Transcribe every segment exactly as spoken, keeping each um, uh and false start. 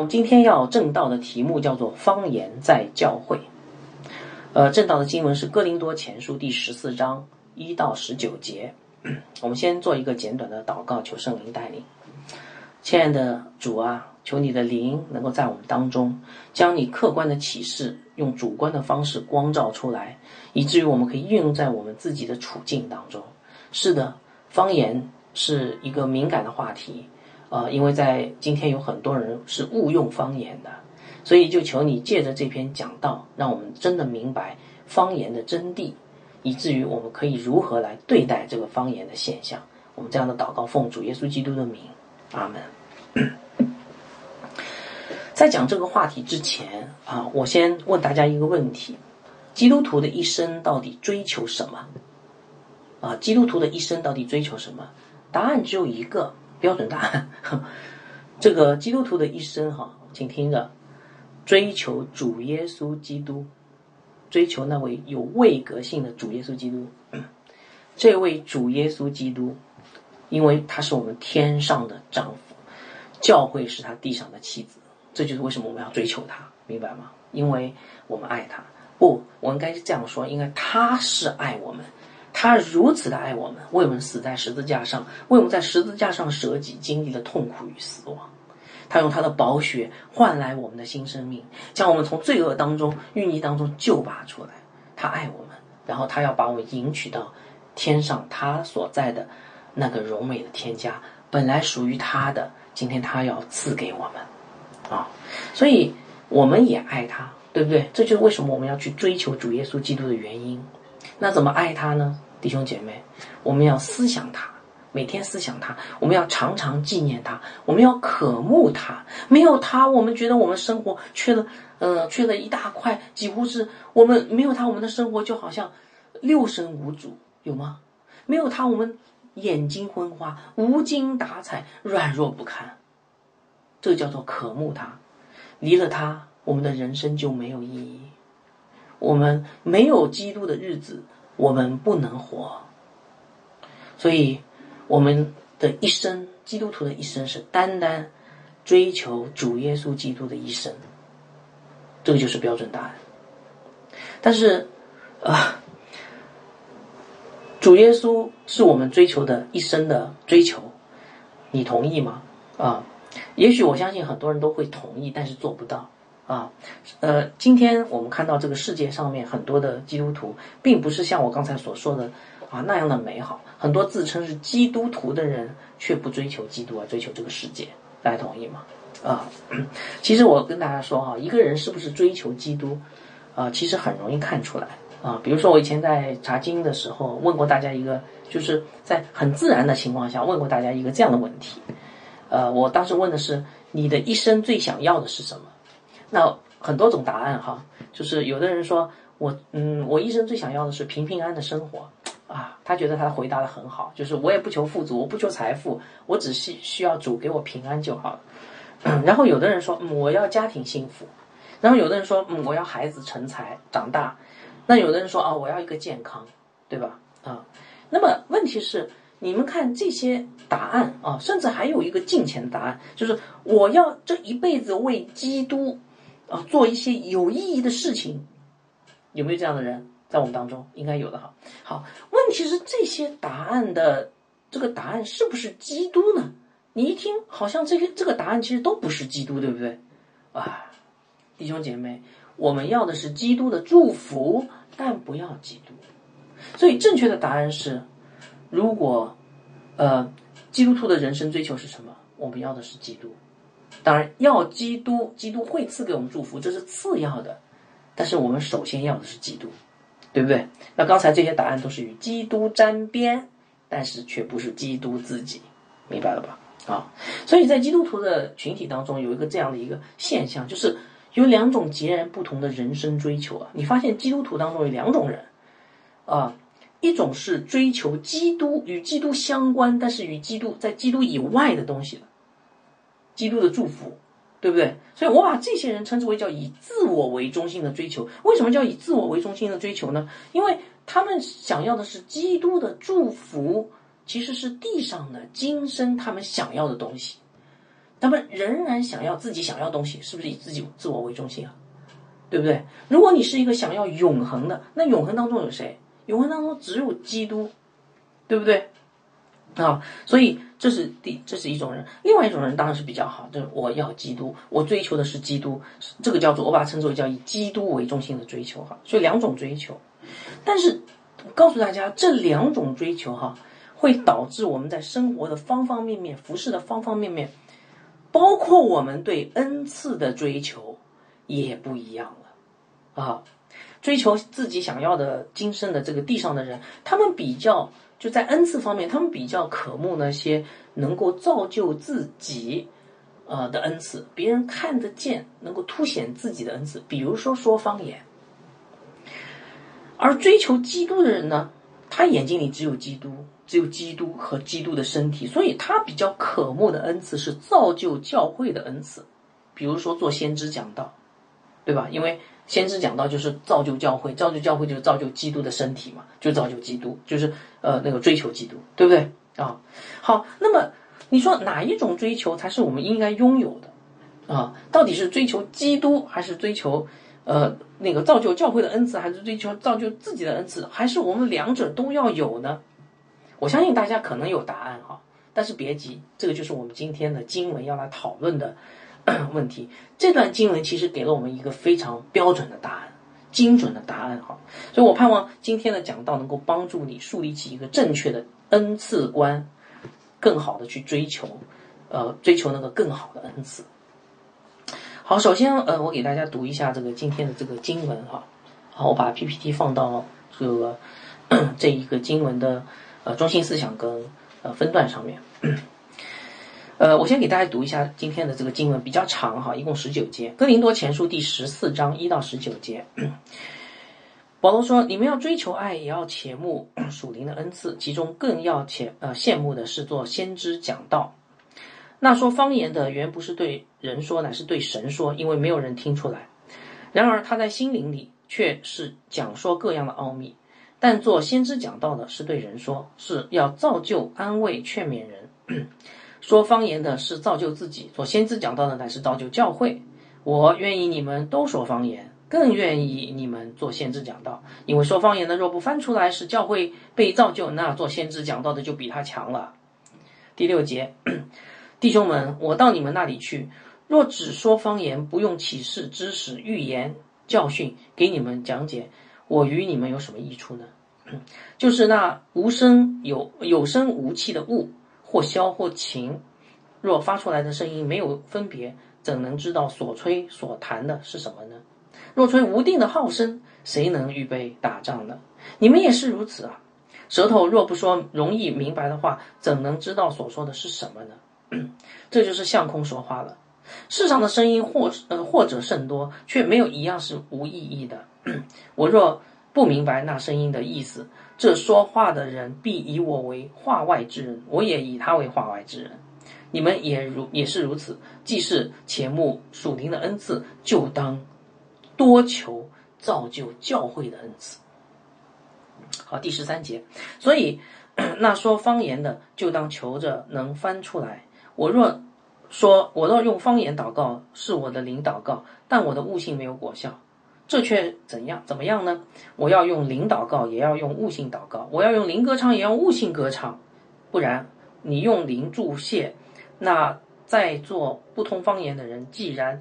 后今天要证道的题目叫做方言在教会。呃，证道的经文是哥林多前书第十四章一到十九节。我们先做一个简短的祷告，求圣灵带领。亲爱的主啊，求你的灵能够在我们当中，将你客观的启示用主观的方式光照出来，以至于我们可以运用在我们自己的处境当中。是的，方言是一个敏感的话题，呃，因为在今天有很多人是误用方言的，所以就求你借着这篇讲道，让我们真的明白方言的真谛，以至于我们可以如何来对待这个方言的现象。我们这样的祷告奉主耶稣基督的名，阿们。在讲这个话题之前啊，我先问大家一个问题：基督徒的一生到底追求什么？啊，基督徒的一生到底追求什么？答案只有一个，标准答案。这个基督徒的一生哈，请听着，追求主耶稣基督，追求那位有位格性的主耶稣基督。这位主耶稣基督，因为他是我们天上的丈夫，教会是他地上的妻子，这就是为什么我们要追求他，明白吗？因为我们爱他。不，我应该是这样说，应该他是爱我们，他如此的爱我们，为我们死在十字架上，为我们在十字架上舍己，经历了痛苦与死亡。他用他的宝血换来我们的新生命，将我们从罪恶当中、淤泥当中救拔出来。他爱我们，然后他要把我们迎娶到天上他所在的那个荣美的天家，本来属于他的，今天他要赐给我们啊！所以我们也爱他，对不对？这就是为什么我们要去追求主耶稣基督的原因。那怎么爱他呢？弟兄姐妹，我们要思想他，每天思想他，我们要常常纪念他，我们要渴慕他。没有他，我们觉得我们生活缺了，呃，缺了一大块，几乎是我们没有他，我们的生活就好像六神无主，有吗？没有他，我们眼睛昏花，无精打采，软弱不堪。这叫做渴慕他。离了他，我们的人生就没有意义。我们没有基督的日子，我们不能活。所以我们的一生，基督徒的一生是单单追求主耶稣基督的一生，这个就是标准答案。但是啊，主耶稣是我们追求的一生的追求，你同意吗？啊，也许我相信很多人都会同意，但是做不到啊。呃，今天我们看到这个世界上面很多的基督徒，并不是像我刚才所说的啊那样的美好。很多自称是基督徒的人却不追求基督，而追求这个世界，大家同意吗？啊，其实我跟大家说哈，一个人是不是追求基督啊，其实很容易看出来啊。比如说我以前在查经的时候问过大家一个，就是在很自然的情况下问过大家一个这样的问题，呃，我当时问的是你的一生最想要的是什么？那很多种答案哈，就是有的人说我嗯，我一生最想要的是平平安的生活。啊，他觉得他回答的很好，就是我也不求富足，我不求财富，我只是需要主给我平安就好了。然后有的人说，嗯，我要家庭幸福。然后有的人说，嗯，我要孩子成才长大。那有的人说啊，我要一个健康，对吧？啊，那么问题是，你们看这些答案啊，甚至还有一个近前的答案，就是我要这一辈子为基督啊做一些有意义的事情。有没有这样的人？在我们当中应该有的哈。好，问题是这些答案的这个答案是不是基督呢？你一听好像这个这个答案其实都不是基督，对不对？啊，弟兄姐妹，我们要的是基督的祝福，但不要基督。所以正确的答案是，如果呃基督徒的人生追求是什么？我们要的是基督。当然要基督，基督会赐给我们祝福，这是次要的，但是我们首先要的是基督。对不对？那刚才这些答案都是与基督沾边，但是却不是基督自己，明白了吧？啊，所以在基督徒的群体当中有一个这样的一个现象，就是有两种截然不同的人生追求啊。你发现基督徒当中有两种人啊，一种是追求基督与基督相关，但是与基督在基督以外的东西了，基督的祝福。对不对？所以我把这些人称之为叫以自我为中心的追求。为什么叫以自我为中心的追求呢？因为他们想要的是基督的祝福，其实是地上的今生他们想要的东西。他们仍然想要自己想要东西，是不是以自己自我为中心啊？对不对？如果你是一个想要永恒的，那永恒当中有谁？永恒当中只有基督，对不对？啊，所以这是第这是一种人。另外一种人当然是比较好，就是我要基督，我追求的是基督，这个叫做我把它称之为叫以基督为中心的追求哈。所以两种追求，但是告诉大家，这两种追求哈，会导致我们在生活的方方面面、服饰的方方面面，包括我们对恩赐的追求也不一样了啊。追求自己想要的今生的这个地上的人，他们比较就在恩赐方面，他们比较渴慕那些能够造就自己呃的恩赐，别人看得见能够凸显自己的恩赐，比如说说方言。而追求基督的人呢，他眼睛里只有基督，只有基督和基督的身体，所以他比较渴慕的恩赐是造就教会的恩赐，比如说做先知讲道，对吧？因为先知讲道就是造就教会，造就教会就是造就基督的身体嘛，就造就基督，就是呃那个追求基督，对不对啊？好，那么你说哪一种追求才是我们应该拥有的啊？到底是追求基督，还是追求呃那个造就教会的恩赐，还是追求造就自己的恩赐，还是我们两者都要有呢？我相信大家可能有答案哈、啊，但是别急，这个就是我们今天的经文要来讨论的问题。这段经文其实给了我们一个非常标准的答案，精准的答案哈，所以我盼望今天的讲道能够帮助你树立起一个正确的恩赐观，更好的去追求呃，追求那个更好的恩赐。好，首先呃，我给大家读一下这个今天的这个经文哈，好，我把 P P T 放到这个这一个经文的呃中心思想跟呃分段上面。呃，我先给大家读一下今天的这个经文，比较长哈，一共十九节，《哥林多前书》第十四章一到十九节。保罗说：“你们要追求爱，也要切慕属灵的恩赐，其中更要切呃羡慕的是做先知讲道。那说方言的原不是对人说，乃是对神说，因为没有人听出来。然而他在心灵里却是讲说各样的奥秘。但做先知讲道的是对人说，是要造就、安慰、劝勉人。”说方言的是造就自己，做先知讲道的乃是造就教会。我愿意你们都说方言，更愿意你们做先知讲道，因为说方言的若不翻出来使教会被造就，那做先知讲道的就比他强了。第六节，弟兄们，我到你们那里去，若只说方言，不用启示、知识、预言、教训，给你们讲解，我与你们有什么益处呢？就是那无声有有声无气的物，或箫或琴，若发出来的声音没有分别，怎能知道所吹所弹的是什么呢？若吹无定的号声，谁能预备打仗呢？你们也是如此啊！舌头若不说容易明白的话，怎能知道所说的是什么呢？这就是向空说话了。世上的声音或呃或者甚多，却没有一样是无意义的。我若不明白那声音的意思，这说话的人必以我为话外之人，我也以他为话外之人。你们也如也是如此，既是切慕属灵的恩赐，就当多求造就教会的恩赐。好，第十三节，所以那说方言的就当求着能翻出来。我若说我若用方言祷告，是我的灵祷告，但我的悟性没有果效。这却怎样怎么样呢？我要用灵祷告，也要用悟性祷告；我要用灵歌唱，也要用悟性歌唱。不然，你用灵注谢，那在做不通方言的人，既然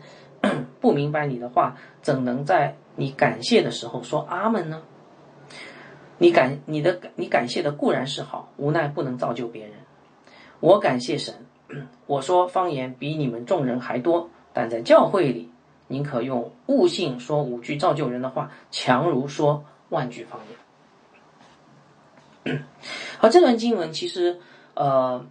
不明白你的话，怎能在你感谢的时候说阿们呢？你感你的你感谢的固然是好，无奈不能造就别人。我感谢神，我说方言比你们众人还多，但在教会里，宁可用悟性说五句造就人的话，强如说万句方言。好，这段经文其实呃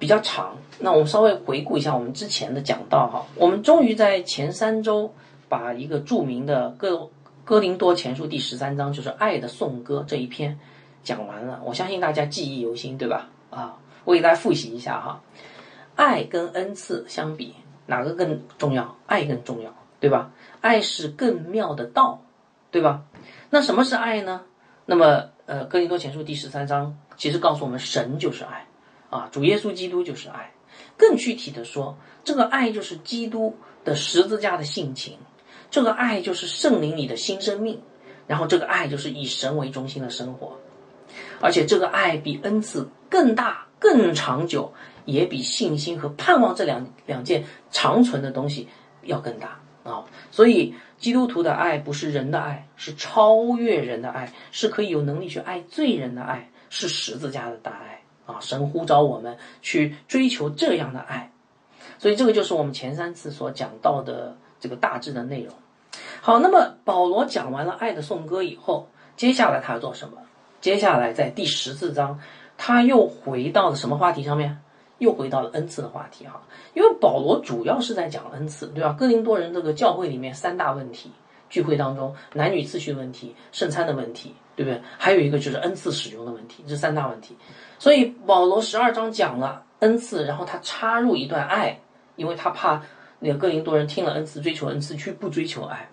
比较长，那我们稍微回顾一下我们之前的讲道哈。我们终于在前三周把一个著名的哥哥林多前书第十三章，就是爱的颂歌这一篇讲完了，我相信大家记忆犹新，对吧？啊，我给大家复习一下哈，爱跟恩赐相比，哪个更重要？爱更重要，对吧？爱是更妙的道，对吧？那什么是爱呢？那么，呃，哥林多前书第十三章其实告诉我们，神就是爱，啊，主耶稣基督就是爱。更具体的说，这个爱就是基督的十字架的性情，这个爱就是圣灵里的新生命，然后这个爱就是以神为中心的生活。而且这个爱比恩赐更大更长久，也比信心和盼望这两两件长存的东西要更大啊！所以基督徒的爱不是人的爱，是超越人的爱，是可以有能力去爱罪人的爱，是十字架的大爱啊！神呼召我们去追求这样的爱，所以这个就是我们前三次所讲到的这个大致的内容。好，那么保罗讲完了爱的颂歌以后，接下来他要做什么？接下来在第十四章，他又回到了什么话题上面？又回到了恩赐的话题哈，因为保罗主要是在讲恩赐，对吧？哥林多人这个教会里面三大问题，聚会当中男女次序问题、圣餐的问题，对不对？还有一个就是恩赐使用的问题，这三大问题。所以保罗十二章讲了恩赐，然后他插入一段爱，因为他怕那个哥林多人听了恩赐追求恩赐去不追求爱，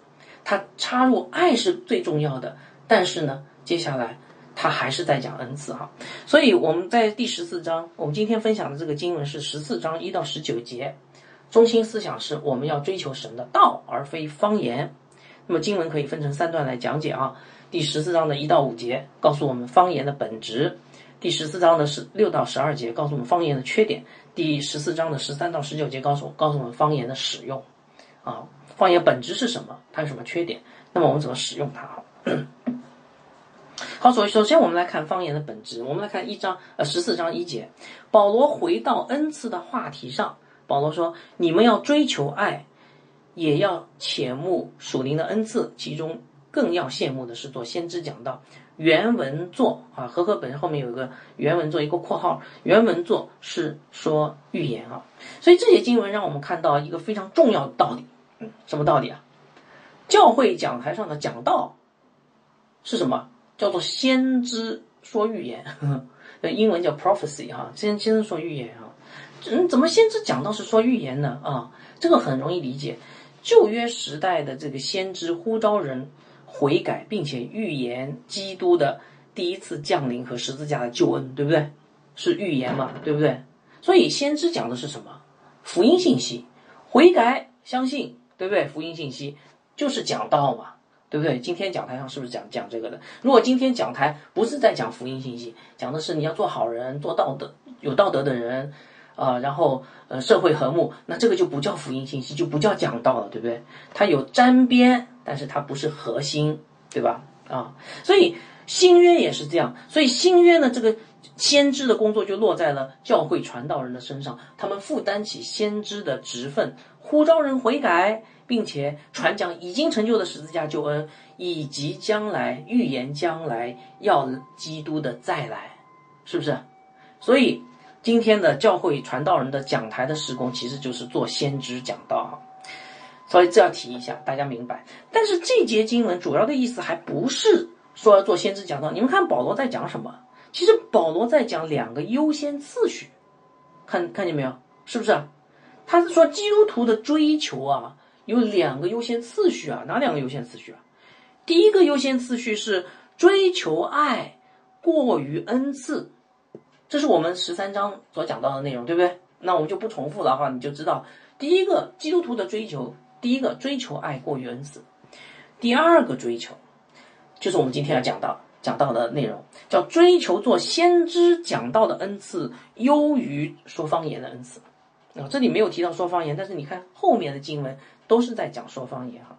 他插入爱是最重要的。但是呢，接下来他还是在讲恩赐哈，所以我们在第十四章，我们今天分享的这个经文是十四章一到十九节，中心思想是我们要追求神的道而非方言。那么经文可以分成三段来讲解啊，第十四章的一到五节告诉我们方言的本质，第十四章的六到十二节告诉我们方言的缺点，第十四章的十三到十九节告诉告诉我们方言的使用啊，方言本质是什么，它有什么缺点，那么我们怎么使用它哈。好，所以首先我们来看方言的本质，我们来看一章呃十四章一节，保罗回到恩赐的话题上，保罗说：“你们要追求爱，也要切慕属灵的恩赐，其中更要羡慕的是做先知讲道。”原文作啊，和合本后面有一个原文作一个括号，原文作是说预言啊，所以这些经文让我们看到一个非常重要的道理，嗯，什么道理啊？教会讲台上的讲道是什么？叫做先知说预言，呵呵，英文叫 prophecy 啊，先先知说预言啊，嗯，怎么先知讲道是说预言呢？啊，这个很容易理解。旧约时代的这个先知呼召人悔改，并且预言基督的第一次降临和十字架的救恩，对不对？是预言嘛，对不对？所以先知讲的是什么？福音信息，悔改相信，对不对？福音信息就是讲道嘛。对不对？今天讲台上是不是讲讲这个的？如果今天讲台不是在讲福音信息，讲的是你要做好人、做道德、有道德的人，啊、呃，然后呃社会和睦，那这个就不叫福音信息，就不叫讲道了，对不对？它有沾边，但是它不是核心，对吧？啊，所以新约也是这样，所以新约呢，这个先知的工作就落在了教会传道人的身上，他们负担起先知的职分，呼召人悔改。并且传讲已经成就的十字架救恩，以及将来预言将来要基督的再来，是不是？所以今天的教会传道人的讲台的事工，其实就是做先知讲道，所以这要提一下，大家明白。但是这节经文主要的意思还不是说做先知讲道，你们看保罗在讲什么？其实保罗在讲两个优先次序，看看见没有？是不是？他是说基督徒的追求啊。有两个优先次序啊，哪两个优先次序啊？第一个优先次序是追求爱过于恩赐，这是我们十三章所讲到的内容，对不对？那我们就不重复了哈，你就知道，第一个基督徒的追求，第一个追求爱过于恩赐，第二个追求就是我们今天要讲到讲到的内容，叫追求做先知讲到的恩赐优于说方言的恩赐。啊、哦，这里没有提到说方言，但是你看后面的经文都是在讲说方言哈。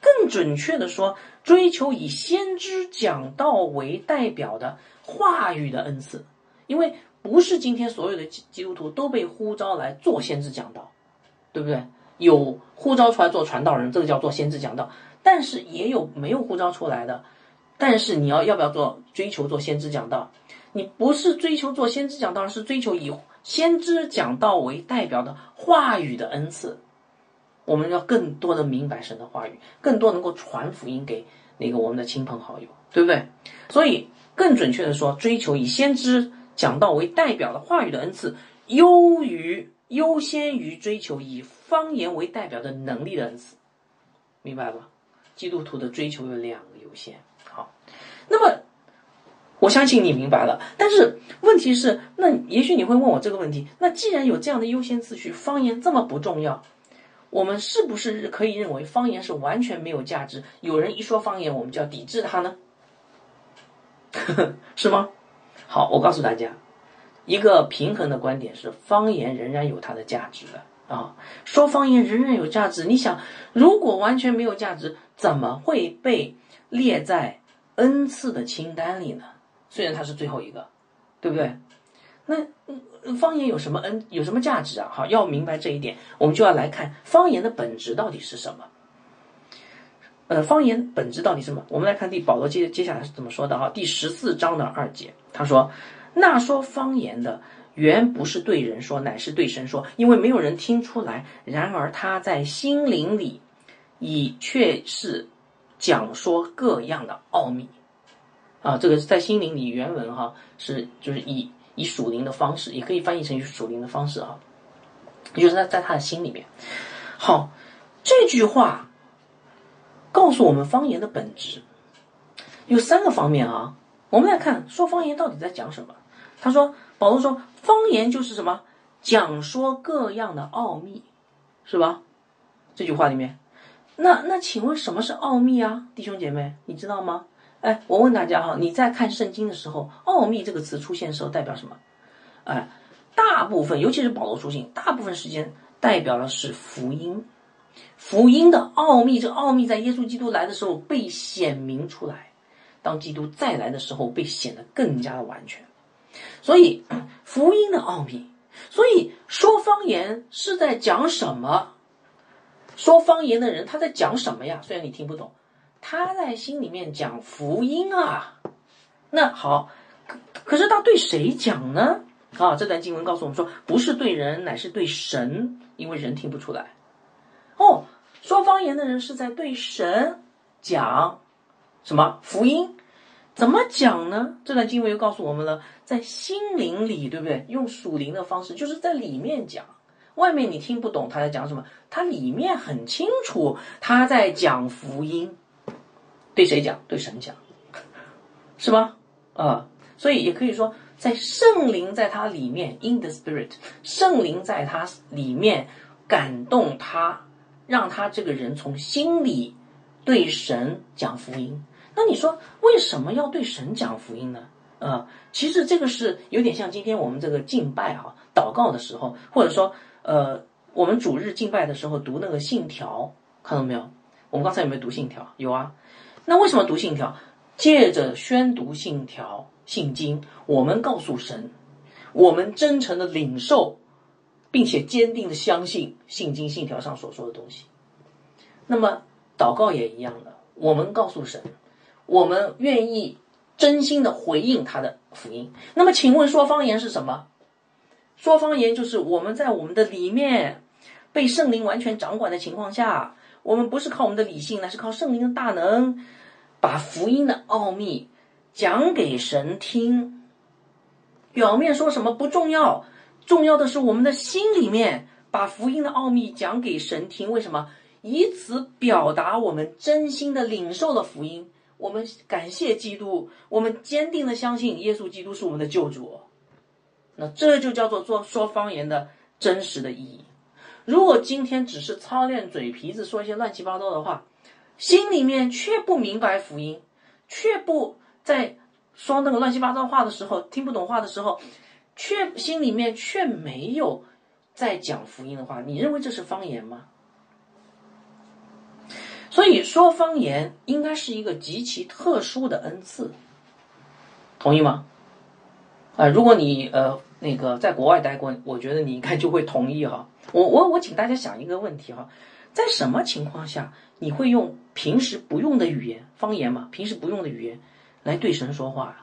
更准确的说，追求以先知讲道为代表的话语的恩赐，因为不是今天所有的基督徒都被呼召来做先知讲道，对不对？有呼召出来做传道人，这个叫做先知讲道，但是也有没有呼召出来的。但是你要要不要做追求做先知讲道？你不是追求做先知讲道，而是追求以先知讲道为代表的话语的恩赐。我们要更多的明白神的话语，更多能够传福音给那个我们的亲朋好友，对不对？所以更准确的说，追求以先知讲道为代表的话语的恩赐，优于优先于追求以方言为代表的能力的恩赐，明白吧？基督徒的追求有两个优先。好，那么我相信你明白了。但是问题是，那也许你会问我这个问题，那既然有这样的优先次序，方言这么不重要，我们是不是可以认为方言是完全没有价值，有人一说方言我们就要抵制它呢？是吗？好，我告诉大家，一个平衡的观点是方言仍然有它的价值的啊，说方言仍然有价值。你想，如果完全没有价值，怎么会被列在 N 次的清单里呢？虽然它是最后一个，对不对？那方言有什么 N 有什么价值啊？好，要明白这一点，我们就要来看方言的本质到底是什么。呃，方言本质到底是什么？我们来看第保罗接接下来是怎么说的哈。第十四章的二节，他说：“那说方言的，原不是对人说，乃是对神说，因为没有人听出来。然而他在心灵里，已确是讲说各样的奥秘。”啊，这个在心灵里原文哈是就是以以属灵的方式，也可以翻译成属灵的方式啊，也就是在在他的心里面。好，这句话告诉我们方言的本质有三个方面啊，我们来看说方言到底在讲什么。他说，保罗说方言就是什么，讲说各样的奥秘，是吧？这句话里面，那那请问什么是奥秘啊，弟兄姐妹，你知道吗？哎，我问大家哈，你在看圣经的时候，奥秘这个词出现的时候代表什么？哎，大部分尤其是保罗书信，大部分时间代表的是福音。福音的奥秘，这奥秘在耶稣基督来的时候被显明出来，当基督再来的时候被显得更加的完全。所以福音的奥秘，所以说方言是在讲什么？说方言的人他在讲什么呀？虽然你听不懂，他在心里面讲福音啊。那好，可是他对谁讲呢？啊，这段经文告诉我们说，不是对人，乃是对神，因为人听不出来。哦，说方言的人是在对神讲什么福音？怎么讲呢？这段经文又告诉我们了，在心灵里，对不对？用属灵的方式，就是在里面讲，外面你听不懂他在讲什么，他里面很清楚他在讲福音。对谁讲？对神讲，是吧？啊、呃，所以也可以说，在圣灵在他里面 ，in the spirit， 圣灵在他里面感动他。让他这个人从心里对神讲福音。那你说为什么要对神讲福音呢？呃，其实这个是有点像今天我们这个敬拜哈、啊，祷告的时候，或者说呃，我们主日敬拜的时候读那个信条，看到没有？我们刚才有没有读信条？有啊。那为什么读信条？借着宣读信条、信经，我们告诉神，我们真诚的领受。并且坚定的相信信经信条上所说的东西。那么祷告也一样的，我们告诉神，我们愿意真心的回应他的福音。那么请问说方言是什么？说方言就是我们在我们的里面被圣灵完全掌管的情况下，我们不是靠我们的理性，乃是靠圣灵的大能，把福音的奥秘讲给神听。表面说什么不重要，重要的是我们的心里面把福音的奥秘讲给神听。为什么？以此表达我们真心的领受了福音，我们感谢基督，我们坚定的相信耶稣基督是我们的救主。那这就叫做做说方言的真实的意义。如果今天只是操练嘴皮子说一些乱七八糟的话，心里面却不明白福音，却不在说那个乱七八糟话的时候，听不懂话的时候，却心里面却没有在讲福音的话，你认为这是方言吗？所以说方言应该是一个极其特殊的恩赐，同意吗？啊、呃，如果你呃那个在国外待过，我觉得你应该就会同意哈。我我我请大家想一个问题哈，在什么情况下你会用平时不用的语言，方言嘛，平时不用的语言来对神说话？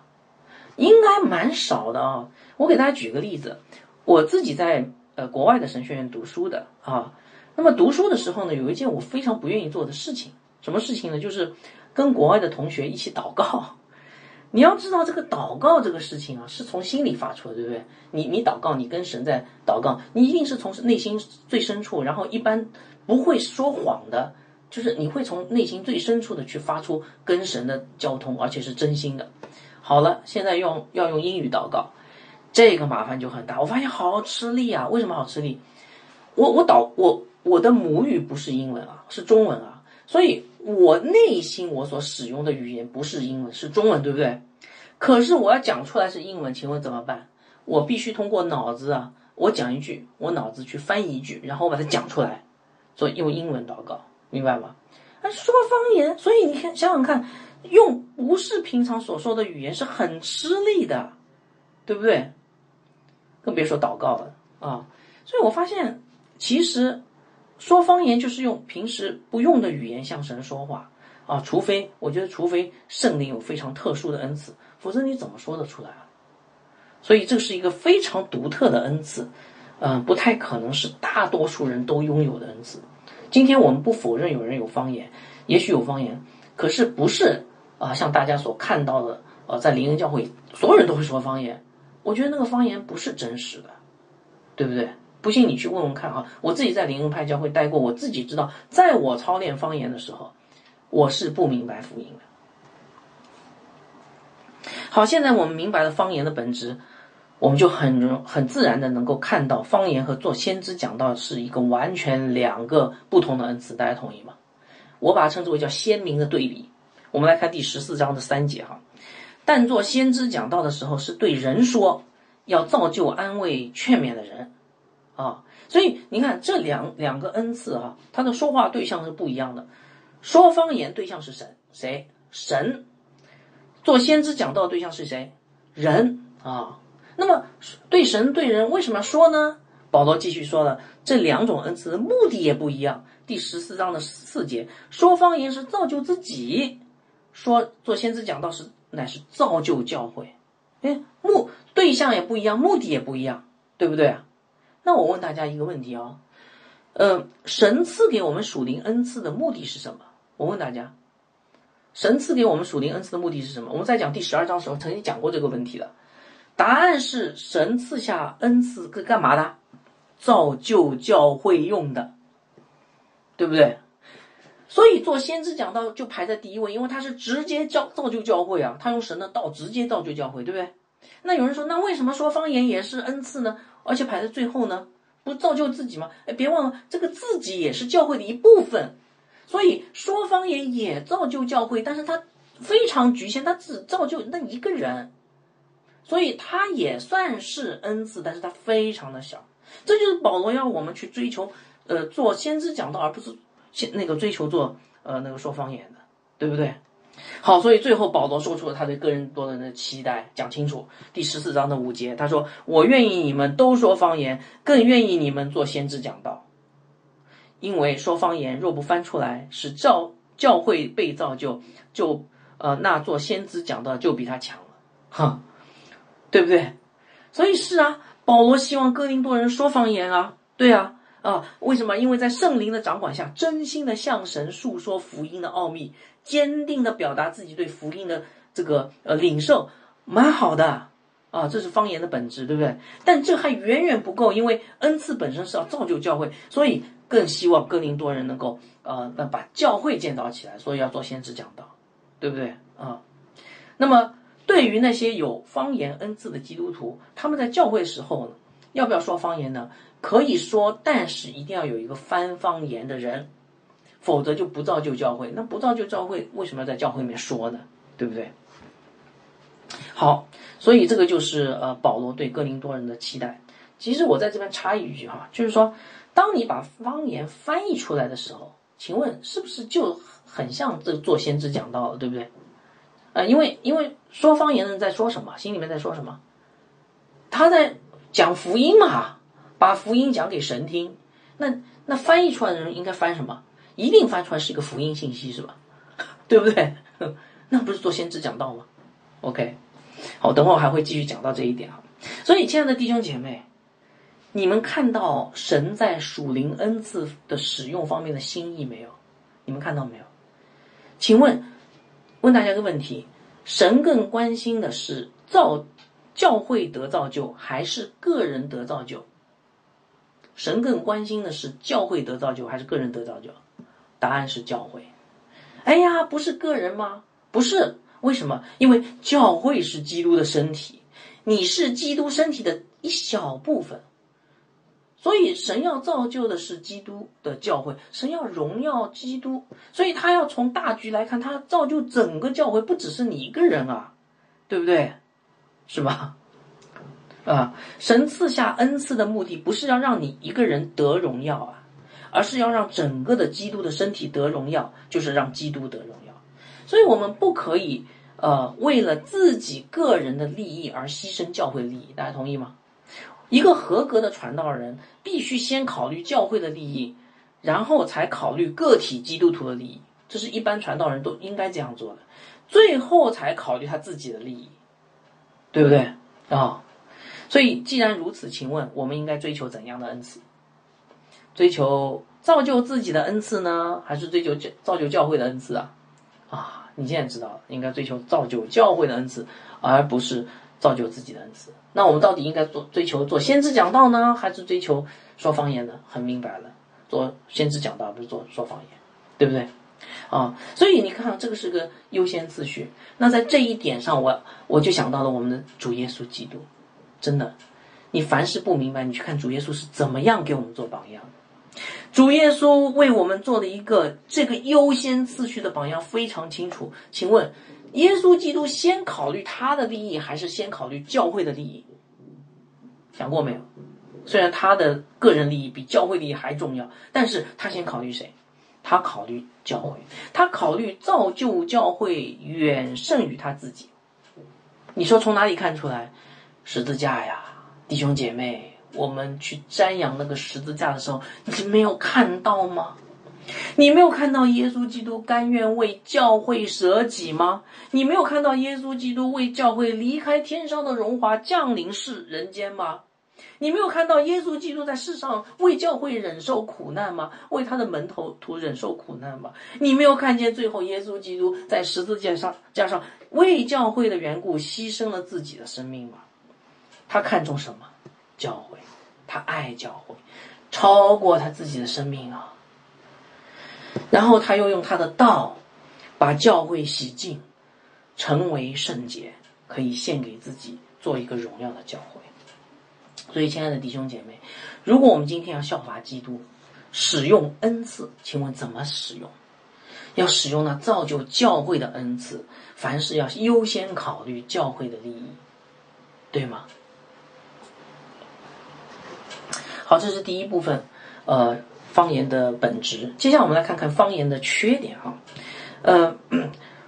应该蛮少的啊！我给大家举个例子，我自己在呃国外的神学院读书的啊。那么读书的时候呢，有一件我非常不愿意做的事情，什么事情呢？就是跟国外的同学一起祷告。你要知道，这个祷告这个事情啊，是从心里发出的，对不对？你你祷告，你跟神在祷告，你一定是从内心最深处，然后一般不会说谎的，就是你会从内心最深处的去发出跟神的交通，而且是真心的。好了，现在用要用英语祷告，这个麻烦就很大。我发现好吃力啊！为什么好吃力？我我祷我我的母语不是英文啊，是中文啊，所以我内心我所使用的语言不是英文，是中文，对不对？可是我要讲出来是英文，请问怎么办？我必须通过脑子啊，我讲一句，我脑子去翻译一句，然后把它讲出来，所以用英文祷告，明白吗？啊，说方言，所以你看，想想看，用不是平常所说的语言是很吃力的，对不对？更别说祷告了啊！所以我发现，其实说方言就是用平时不用的语言向神说话啊，除非我觉得，除非圣灵有非常特殊的恩赐，否则你怎么说得出来啊？所以这是一个非常独特的恩赐，嗯、呃，不太可能是大多数人都拥有的恩赐。今天我们不否认有人有方言，也许有方言，可是不是啊、呃，像大家所看到的，呃，在灵恩教会所有人都会说方言。我觉得那个方言不是真实的，对不对？不信你去问问看啊！我自己在灵恩派教会待过，我自己知道，在我操练方言的时候，我是不明白福音的。好，现在我们明白了方言的本质，我们就很很自然的能够看到方言和做先知讲道是一个完全两个不同的恩赐，大家同意吗？我把它称之为叫鲜明的对比。我们来看第十四章的三节哈，但做先知讲道的时候是对人说，要造就、安慰、劝勉的人啊。所以你看这两两个恩赐哈，他的说话对象是不一样的。说方言对象是神，谁？神。做先知讲道的对象是谁？人啊。那么对神对人为什么要说呢？保罗继续说了，这两种恩赐的目的也不一样。第十四章的四节，说方言是造就自己，说做先知讲道是乃是造就教会。哎，目对象也不一样，目的也不一样，对不对啊？那我问大家一个问题哦，呃，神赐给我们属灵恩赐的目的是什么？我问大家，神赐给我们属灵恩赐的目的是什么？我们在讲第十二章的时候曾经讲过这个问题的。答案是神赐下恩赐干嘛的？造就教会用的，对不对？所以做先知讲道就排在第一位，因为他是直接造造就教会啊，他用神的道直接造就教会，对不对？那有人说，那为什么说方言也是恩赐呢？而且排在最后呢？不造就自己吗？哎，别忘了这个自己也是教会的一部分，所以说方言也造就教会，但是他非常局限，他只造就那一个人。所以它也算是恩赐，但是它非常的小。这就是保罗要我们去追求，呃，做先知讲道，而不是那个追求做呃那个说方言的，对不对？好，所以最后保罗说出了他对个人多人的期待，讲清楚。第十四章的五节，他说：“我愿意你们都说方言，更愿意你们做先知讲道，因为说方言若不翻出来，使教教会被造就，就呃那做先知讲道就比他强了。”哈。对不对？所以是啊，保罗希望哥林多人说方言啊，对啊，啊，为什么？因为在圣灵的掌管下，真心的向神述说福音的奥秘，坚定的表达自己对福音的这个呃领受，蛮好的啊，这是方言的本质，对不对？但这还远远不够，因为恩赐本身是要造就教会，所以更希望哥林多人能够呃把教会建造起来，所以要做先知讲道，对不对啊？那么，对于那些有方言恩赐的基督徒，他们在教会时候呢，要不要说方言呢？可以说，但是一定要有一个翻方言的人，否则就不造就教会。那不造就教会，为什么要在教会里面说呢？对不对？好，所以这个就是呃保罗对哥林多人的期待。其实我在这边插一句哈，就是说，当你把方言翻译出来的时候，请问是不是就很像这做先知讲道了，对不对？呃，因为因为说方言的人在说什么，心里面在说什么？他在讲福音嘛，把福音讲给神听。那那翻译出来的人应该翻什么？一定翻出来是一个福音信息，是吧？对不对？那不是做先知讲道吗 ？OK， 好，等会儿还会继续讲到这一点啊。所以，亲爱的弟兄姐妹，你们看到神在属灵恩赐的使用方面的心意没有？你们看到没有？请问？问大家一个问题，神更关心的是造教会得造就还是个人得造就？神更关心的是教会得造就还是个人得造就？答案是教会。哎呀，不是个人吗？不是，为什么？因为教会是基督的身体，你是基督身体的一小部分，所以神要造就的是基督的教会，神要荣耀基督，所以他要从大局来看，他造就整个教会，不只是你一个人啊，对不对？是吧？啊，神赐下恩赐的目的不是要让你一个人得荣耀啊，而是要让整个的基督的身体得荣耀，就是让基督得荣耀。所以我们不可以呃为了自己个人的利益而牺牲教会利益，大家同意吗？一个合格的传道人必须先考虑教会的利益，然后才考虑个体基督徒的利益，这是一般传道人都应该这样做的，最后才考虑他自己的利益，对不对啊、哦？所以既然如此，请问我们应该追求怎样的恩赐？追求造就自己的恩赐呢，还是追求造就教会的恩赐啊？啊，你现在知道了，应该追求造就教会的恩赐，而不是造就自己的恩赐。那我们到底应该做追求做先知讲道呢，还是追求说方言呢？很明白了，做先知讲道不是做说方言，对不对啊？所以你看，这个是个优先次序。那在这一点上，我我就想到了我们的主耶稣基督。真的，你凡事不明白，你去看主耶稣是怎么样给我们做榜样。主耶稣为我们做的一个这个优先次序的榜样非常清楚。请问耶稣基督先考虑他的利益，还是先考虑教会的利益？想过没有？虽然他的个人利益比教会利益还重要，但是他先考虑谁？他考虑教会，他考虑造就教会远胜于他自己。你说从哪里看出来？十字架呀，弟兄姐妹，我们去瞻仰那个十字架的时候，你没有看到吗？你没有看到耶稣基督甘愿为教会舍己吗？你没有看到耶稣基督为教会离开天上的荣华降临世人间吗？你没有看到耶稣基督在世上为教会忍受苦难吗？为他的门徒忍受苦难吗？你没有看见最后耶稣基督在十字架上架上为教会的缘故牺牲了自己的生命吗？他看重什么？教会，他爱教会，超过他自己的生命啊。然后他又用他的道，把教会洗净，成为圣洁，可以献给自己，做一个荣耀的教会。所以，亲爱的弟兄姐妹，如果我们今天要效法基督，使用恩赐，请问怎么使用？要使用那造就教会的恩赐，凡事要优先考虑教会的利益，对吗？好，这是第一部分，呃，方言的本质。接下来我们来看看方言的缺点啊，呃，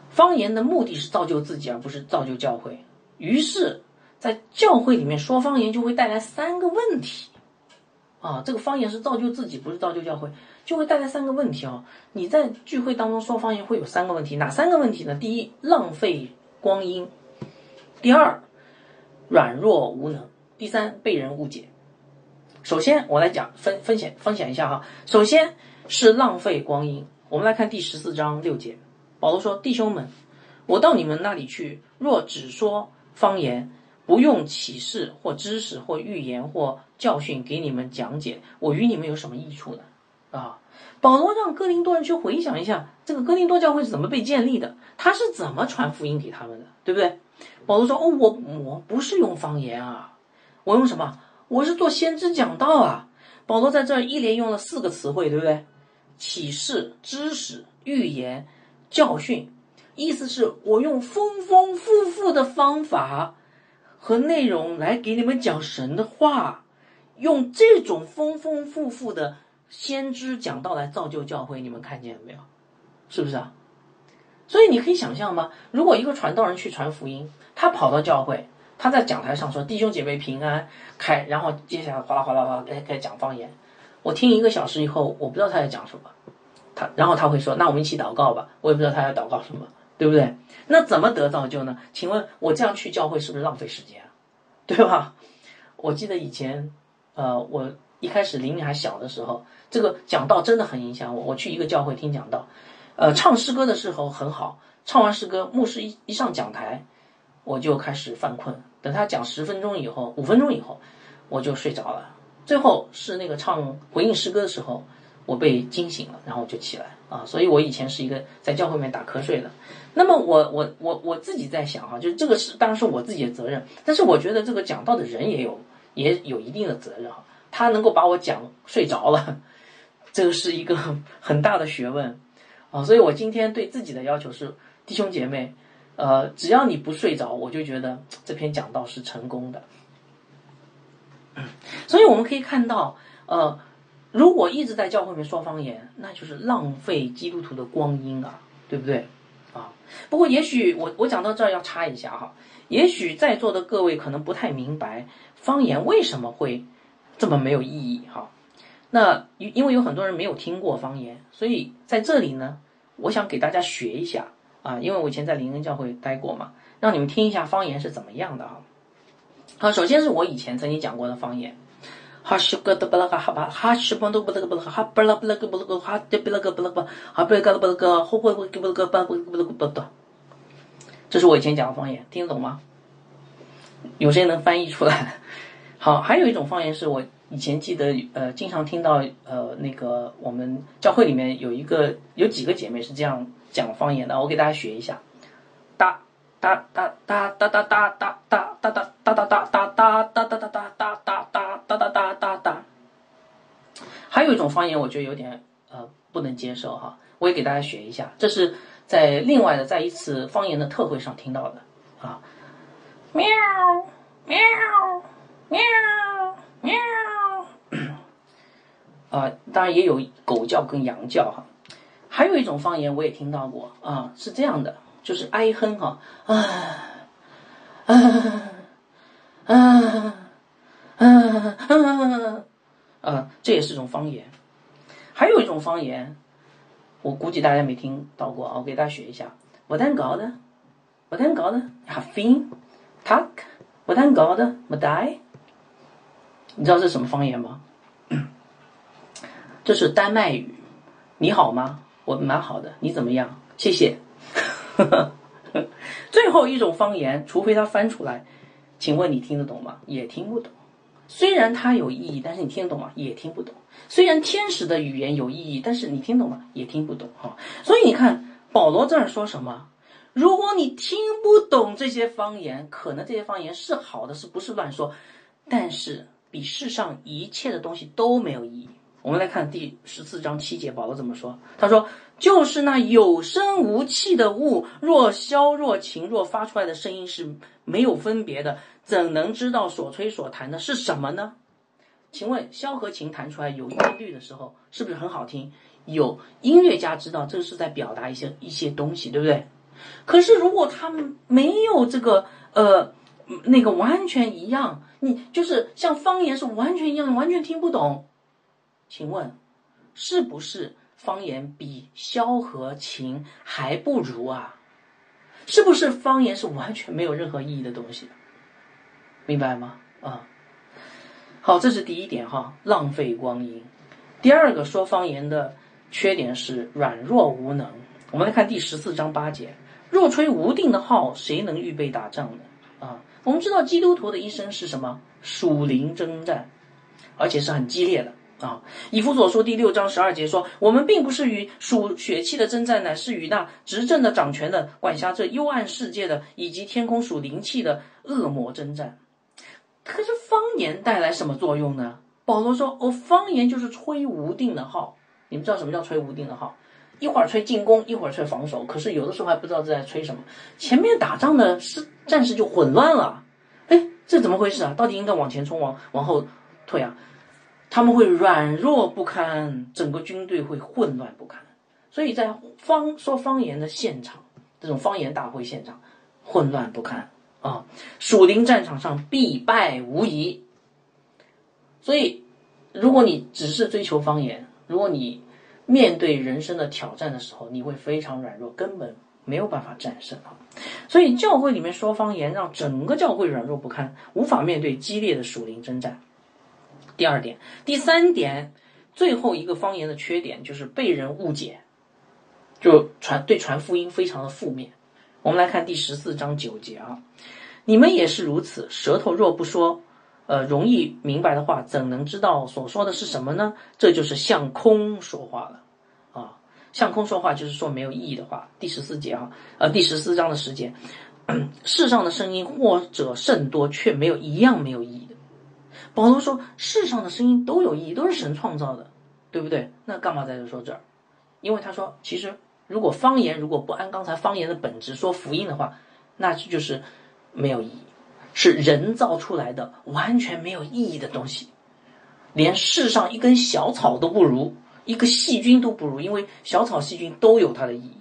方言的目的是造就自己，而不是造就教会。于是，在教会里面说方言就会带来三个问题啊。这个方言是造就自己，不是造就教会，就会带来三个问题啊。你在聚会当中说方言会有三个问题，哪三个问题呢？第一，浪费光阴；第二，软弱无能；第三，被人误解。首先我来讲分分享分享一下哈。首先是浪费光阴，我们来看第十四章六节，保罗说：“弟兄们，我到你们那里去，若只说方言，不用启示或知识或预言或教训给你们讲解，我与你们有什么益处呢？”啊，保罗让哥林多人去回想一下，这个哥林多教会是怎么被建立的，他是怎么传福音给他们的，对不对？保罗说：“哦，我我不是用方言啊，我用什么？”我是做先知讲道啊。保罗在这儿一连用了四个词汇，对不对？启示、知识、预言、教训，意思是我用丰丰富富的方法和内容来给你们讲神的话，用这种丰丰富富的先知讲道来造就教会，你们看见了没有？是不是啊？所以你可以想象吗？如果一个传道人去传福音，他跑到教会，他在讲台上说：“弟兄姐妹平安开”，然后接下来哗啦哗啦哗啦开始讲方言。我听一个小时以后，我不知道他在讲什么。他然后他会说：“那我们一起祷告吧。”我也不知道他要祷告什么，对不对？那怎么得造就呢？请问我这样去教会是不是浪费时间啊？对吧？我记得以前，呃，我一开始灵还小的时候，这个讲道真的很影响我。我去一个教会听讲道，呃，唱诗歌的时候很好，唱完诗歌，牧师一一上讲台，我就开始犯困，等他讲十分钟以后，五分钟以后，我就睡着了。最后是那个唱回应诗歌的时候，我被惊醒了，然后就起来啊。所以我以前是一个在教会里面打瞌睡的，那么我我我我自己在想哈，就是这个是当然是我自己的责任，但是我觉得这个讲道的人也有也有一定的责任哈，他能够把我讲睡着了，这个是一个很大的学问啊，所以我今天对自己的要求是，弟兄姐妹，呃，只要你不睡着，我就觉得这篇讲道是成功的。所以我们可以看到，呃，如果一直在教会里面说方言，那就是浪费基督徒的光阴啊，对不对？啊，不过也许我我讲到这儿要插一下哈，也许在座的各位可能不太明白方言为什么会这么没有意义哈。那因为有很多人没有听过方言，所以在这里呢，我想给大家学一下啊，因为我以前在灵恩教会待过嘛，让你们听一下方言是怎么样的哈。好，首先是我以前曾经讲过的方言。哈什格德布拉格哈巴哈什邦多布拉格布拉哈布拉布拉格布拉格哈德布拉格布拉格哈布拉格布拉格后布拉格布拉格巴布拉格布拉。这是我以前讲的方言，听得懂吗？有谁能翻译出来？好，还有一种方言是我以前记得呃经常听到呃那个我们教会里面有一个有几个姐妹是这样讲方言的，我给大家学一下。哒哒哒哒哒哒哒哒哒哒哒哒哒哒哒哒哒哒哒哒哒哒。哒哒哒哒哒，还有一种方言，我觉得有点呃不能接受哈，我也给大家学一下。这是在另外的在一次方言的特会上听到的啊，喵喵喵喵啊，当然也有狗叫跟羊叫哈。还有一种方言我也听到过啊，是这样的，就是哀哼哈，啊啊啊。嗯嗯嗯，这也是一种方言。还有一种方言，我估计大家没听到过啊，我给大家学一下。我蛋糕的，我蛋糕的，哈fin，tak，我蛋糕的，没带。你知道这是什么方言吗？这是丹麦语。你好吗？我蛮好的。你怎么样？谢谢。最后一种方言，除非它翻出来，请问你听得懂吗？也听不懂。虽然它有意义，但是你听得懂吗？也听不懂。虽然天使的语言有意义，但是你听懂吗？也听不懂哈。所以你看，保罗这儿说什么？如果你听不懂这些方言，可能这些方言是好的，是不是乱说？但是比世上一切的东西都没有意义。我们来看第十四章七节，保罗怎么说？他说：“就是那有声无气的物，若箫若琴若发出来的声音是没有分别的。”怎能知道所吹所弹的是什么呢？请问箫和琴弹出来有韵律的时候，是不是很好听？有音乐家知道这是在表达一些一些东西，对不对？可是如果他没有这个呃那个完全一样，你就是像方言是完全一样，完全听不懂。请问是不是方言比箫和琴还不如啊？是不是方言是完全没有任何意义的东西？明白吗？啊、嗯，好，这是第一点哈，浪费光阴。第二个说方言的缺点是软弱无能。我们来看第十四章八节：若吹无定的号，谁能预备打仗呢？啊、嗯，我们知道基督徒的一生是什么？属灵征战，而且是很激烈的啊、嗯。以弗所书第六章十二节说：我们并不是与属血气的征战，乃是与那执政的、掌权的、管辖这幽暗世界的，以及天空属灵气的恶魔征战。可是方言带来什么作用呢？保罗说：“哦，方言就是吹无定的号。你们知道什么叫吹无定的号？一会儿吹进攻，一会儿吹防守。可是有的时候还不知道在吹什么。前面打仗的是战士就混乱了，哎，这怎么回事啊？到底应该往前冲，往往后退啊？他们会软弱不堪，整个军队会混乱不堪。所以在方说方言的现场，这种方言大会现场，混乱不堪。”啊，属灵战场上必败无疑。所以，如果你只是追求方言，如果你面对人生的挑战的时候，你会非常软弱，根本没有办法战胜啊。所以，教会里面说方言，让整个教会软弱不堪，无法面对激烈的属灵征战。第二点，第三点，最后一个方言的缺点就是被人误解，就传对传福音非常的负面。我们来看第十四章九节啊，你们也是如此，舌头若不说，呃，容易明白的话，怎能知道所说的是什么呢？这就是向空说话了啊，向空说话就是说没有意义的话。第十四节哈，呃，第十四章的十节，世上的声音或者甚多，却没有一样没有意义的。保罗说，世上的声音都有意义，都是神创造的，对不对？那干嘛在这说这儿？因为他说，其实如果方言如果不按刚才方言的本质说福音的话，那就是没有意义，是人造出来的，完全没有意义的东西，连世上一根小草都不如，一个细菌都不如，因为小草细菌都有它的意义，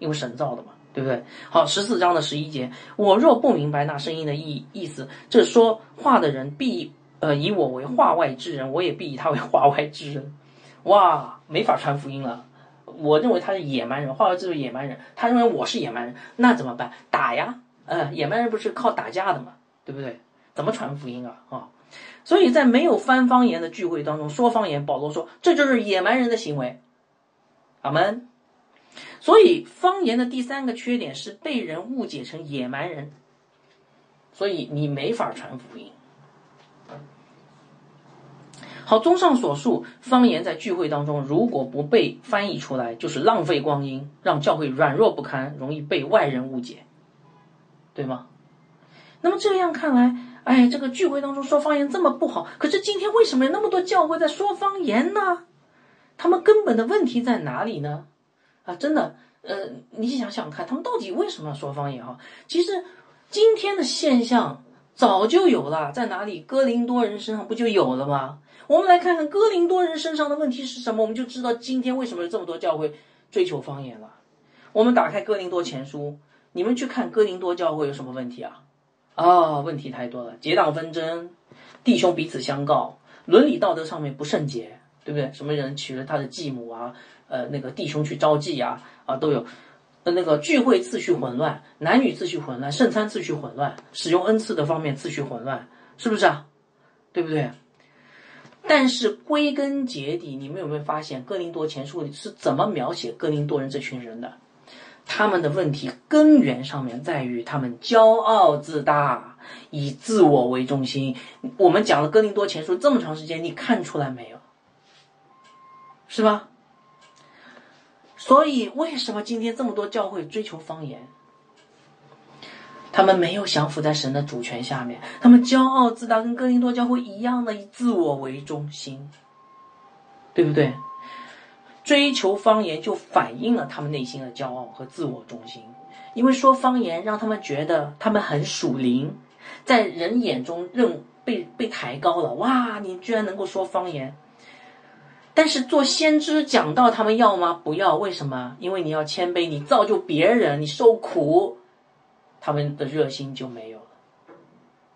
因为神造的嘛，对不对？好，十四章的十一节，我若不明白那声音的意意思，这说话的人必呃以我为话外之人，我也必以他为话外之人。哇，没法传福音了。我认为他是野蛮人，话外之人野蛮人，他认为我是野蛮人，那怎么办？打呀，呃，野蛮人不是靠打架的嘛，对不对？怎么传福音啊？啊、哦！所以在没有翻方言的聚会当中说方言，保罗说这就是野蛮人的行为。阿们。所以方言的第三个缺点是被人误解成野蛮人，所以你没法传福音。好，综上所述，方言在聚会当中如果不被翻译出来，就是浪费光阴，让教会软弱不堪，容易被外人误解，对吗？那么这样看来，哎，这个聚会当中说方言这么不好，可是今天为什么有那么多教会在说方言呢？他们根本的问题在哪里呢？啊，真的，呃，你想想看，他们到底为什么要说方言啊？其实今天的现象早就有了，在哪里？哥林多人身上不就有了吗？我们来看看哥林多人身上的问题是什么，我们就知道今天为什么有这么多教会追求方言了。我们打开哥林多前书，你们去看哥林多教会有什么问题啊？啊、哦，问题太多了，结党纷争，弟兄彼此相告，伦理道德上面不圣洁，对不对？什么人娶了他的继母啊，呃，那个弟兄去招妓啊，啊都有、呃，那个聚会秩序混乱，男女秩序混乱，圣餐秩序混乱，使用恩赐的方面秩序混乱，是不是啊？对不对？但是归根结底，你们有没有发现哥林多前书里是怎么描写哥林多人这群人的？他们的问题根源上面在于他们骄傲自大，以自我为中心。我们讲了哥林多前书这么长时间，你看出来没有？是吧？所以为什么今天这么多教会追求方言？他们没有降服在神的主权下面，他们骄傲自大，跟哥林多教会一样的以自我为中心，对不对？追求方言就反映了他们内心的骄傲和自我中心，因为说方言让他们觉得他们很属灵，在人眼中认被被抬高了。哇，你居然能够说方言！但是做先知讲道他们要吗？不要。为什么？因为你要谦卑，你造就别人，你受苦，他们的热心就没有了，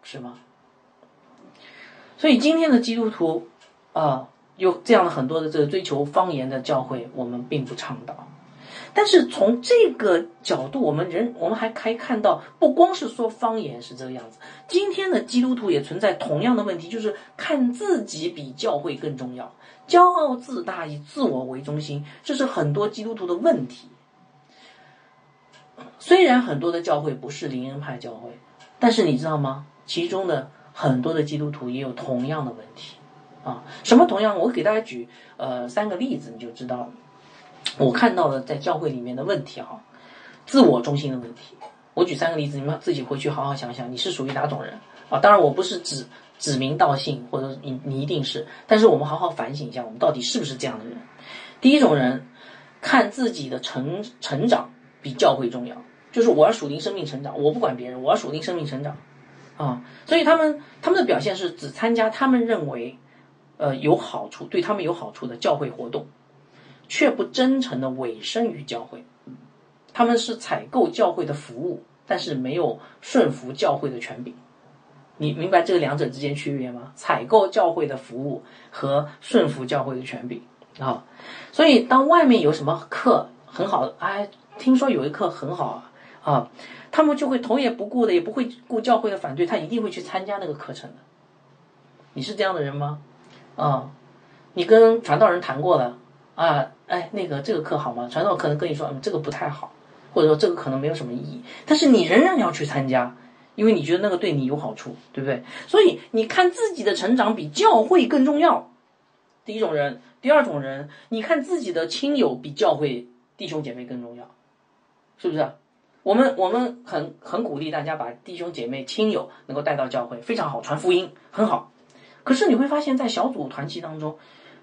是吗？所以今天的基督徒啊、呃有这样的很多的这个追求方言的教会，我们并不倡导。但是从这个角度，我们人我们还可以看到，不光是说方言是这个样子，今天的基督徒也存在同样的问题，就是看自己比教会更重要，骄傲自大，以自我为中心，这是很多基督徒的问题。虽然很多的教会不是灵恩派教会，但是你知道吗？其中的很多的基督徒也有同样的问题。啊，什么同样？我给大家举呃三个例子，你就知道我看到的在教会里面的问题啊，自我中心的问题。我举三个例子，你们自己回去好好想想，你是属于哪种人啊？当然，我不是指指名道姓，或者你你一定是，但是我们好好反省一下，我们到底是不是这样的人？第一种人，看自己的成成长比教会重要，就是我要属灵生命成长，我不管别人，我要属灵生命成长啊。所以他们他们的表现是只参加他们认为。呃，有好处，对他们有好处的教会活动，却不真诚的委身于教会。他们是采购教会的服务，但是没有顺服教会的权柄。你明白这两者之间区别吗？采购教会的服务和顺服教会的权柄啊。所以当外面有什么课很好，哎，听说有一课很好啊，啊，他们就会头也不顾的，也不会顾教会的反对，他一定会去参加那个课程的。你是这样的人吗？啊、嗯，你跟传道人谈过了啊？哎，那个这个课好吗？传道可能跟你说，嗯，这个不太好，或者说这个可能没有什么意义，但是你仍然要去参加，因为你觉得那个对你有好处，对不对？所以你看自己的成长比教会更重要，第一种人。第二种人，你看自己的亲友比教会弟兄姐妹更重要，是不是？我们我们很很鼓励大家把弟兄姐妹亲友能够带到教会，非常好，传福音很好。可是你会发现在小组团契当中，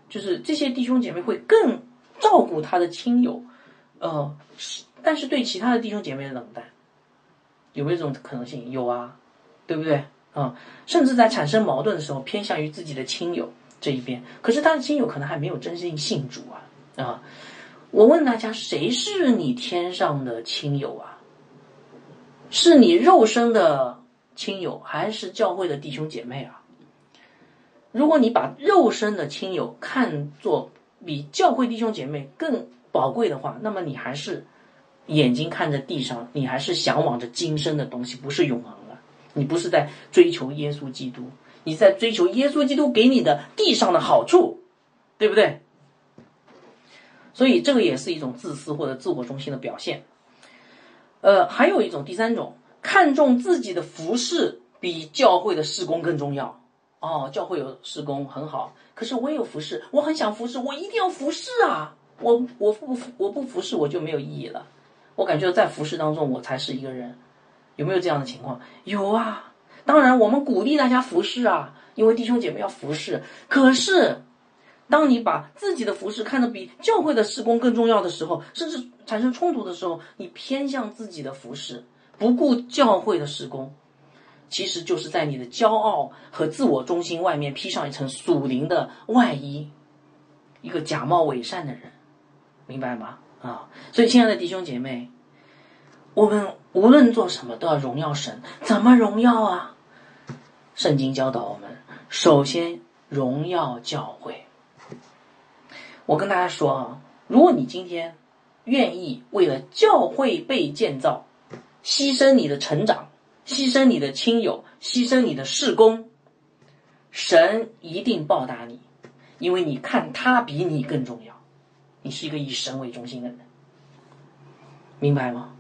就是这些弟兄姐妹会更照顾他的亲友，呃，但是对其他的弟兄姐妹的冷淡，有没有这种可能性？有啊，对不对？啊、嗯，甚至在产生矛盾的时候，偏向于自己的亲友这一边，可是他的亲友可能还没有真正信主啊啊、嗯！我问大家，谁是你天上的亲友啊？是你肉身的亲友，还是教会的弟兄姐妹啊？如果你把肉身的亲友看作比教会弟兄姐妹更宝贵的话，那么你还是眼睛看着地上，你还是向往着今生的东西，不是永恒的。你不是在追求耶稣基督，你在追求耶稣基督给你的地上的好处，对不对？所以这个也是一种自私或者自我中心的表现。呃，还有一种第三种，看重自己的服事比教会的事工更重要。哦，教会有事工很好，可是我也有服事，我很想服事，我一定要服事啊！我我不我不服事我就没有意义了。我感觉在服事当中我才是一个人，有没有这样的情况？有啊，当然我们鼓励大家服事啊，因为弟兄姐妹要服事。可是，当你把自己的服事看得比教会的事工更重要的时候，甚至产生冲突的时候，你偏向自己的服事，不顾教会的事工，其实就是在你的骄傲和自我中心外面披上一层属灵的外衣，一个假冒伪善的人，明白吗？啊，所以亲爱的弟兄姐妹，我们无论做什么都要荣耀神，怎么荣耀啊？圣经教导我们，首先荣耀教会。我跟大家说啊，如果你今天愿意为了教会被建造，牺牲你的成长，牺牲你的亲友，牺牲你的事工，神一定报答你，因为你看他比你更重要，你是一个以神为中心的人，明白吗？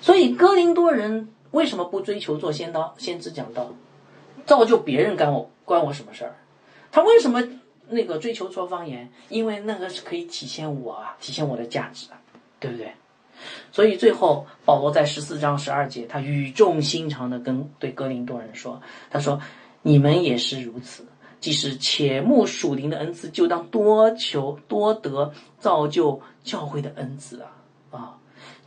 所以哥林多人为什么不追求做先道、先知讲道，造就别人干我关我什么事儿？他为什么？那个追求说方言，因为那个是可以体现我啊，体现我的价值啊，对不对？所以最后保罗在十四章十二节，他语重心长的跟对哥林多人说，他说：“你们也是如此，即使且慕属灵的恩赐，就当多求多得造就教会的恩赐啊啊！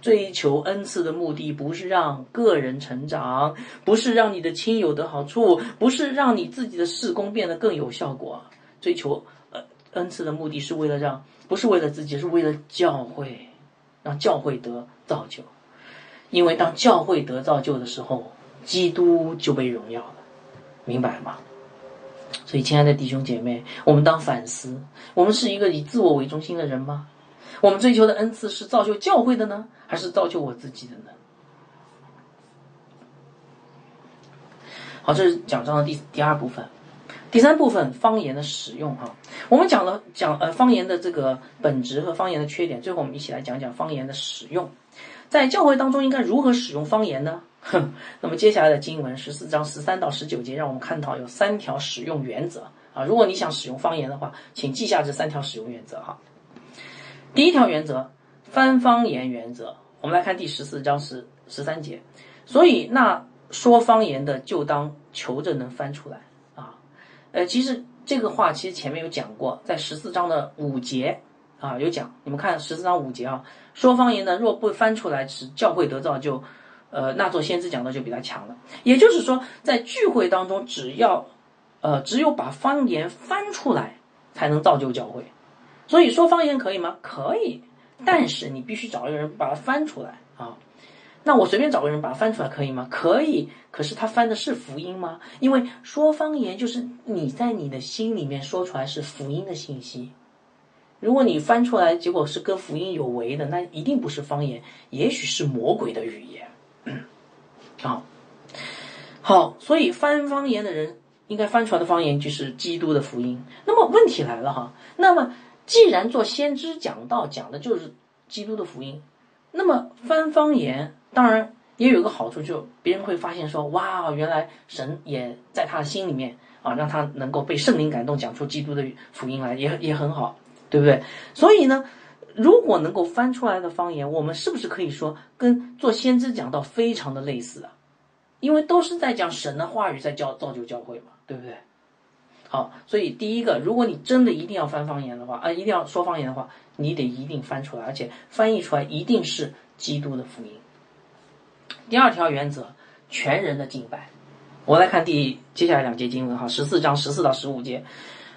追求恩赐的目的不是让个人成长，不是让你的亲友得好处，不是让你自己的事工变得更有效果。”追求呃恩赐的目的是为了让，不是为了自己，是为了教会，让教会得造就。因为当教会得造就的时候，基督就被荣耀了，明白吗？所以，亲爱的弟兄姐妹，我们当反思：我们是一个以自我为中心的人吗？我们追求的恩赐是造就教会的呢，还是造就我自己的呢？好，这是讲章的第第二部分。第三部分，方言的使用哈，我们讲了讲呃方言的这个本质和方言的缺点，最后我们一起来讲讲方言的使用，在教会当中应该如何使用方言呢？哼，那么接下来的经文十四章十三到十九节，让我们看到有三条使用原则啊。如果你想使用方言的话，请记下这三条使用原则哈。第一条原则，翻方言原则，我们来看第十四章十十三节，所以那说方言的就当求着能翻出来。呃，其实这个话其实前面有讲过，在十四章的五节啊有讲，你们看十四章五节啊，说方言呢若不翻出来，使教会得造就，呃，那做先知讲道就比他强了。也就是说，在聚会当中，只要呃只有把方言翻出来，才能造就教会。所以说方言可以吗？可以，但是你必须找一个人把它翻出来啊。那我随便找个人把它翻出来可以吗？可以，可是他翻的是福音吗？因为说方言就是你在你的心里面说出来是福音的信息。如果你翻出来结果是跟福音有违的，那一定不是方言，也许是魔鬼的语言。好，好，所以翻方言的人应该翻出来的方言就是基督的福音。那么问题来了哈，那么既然做先知讲道讲的就是基督的福音，那么翻方言当然也有一个好处，就别人会发现说，哇，原来神也在他的心里面啊，让他能够被圣灵感动，讲出基督的福音来，也也很好，对不对？所以呢，如果能够翻出来的方言，我们是不是可以说跟做先知讲道非常的类似啊？因为都是在讲神的话语在教造就教会嘛，对不对？好，所以第一个，如果你真的一定要翻方言的话，啊，一定要说方言的话，你得一定翻出来，而且翻译出来一定是基督的福音。第二条原则，全人的敬拜。我来看第接下来两节经文哈，十四章十四到十五节。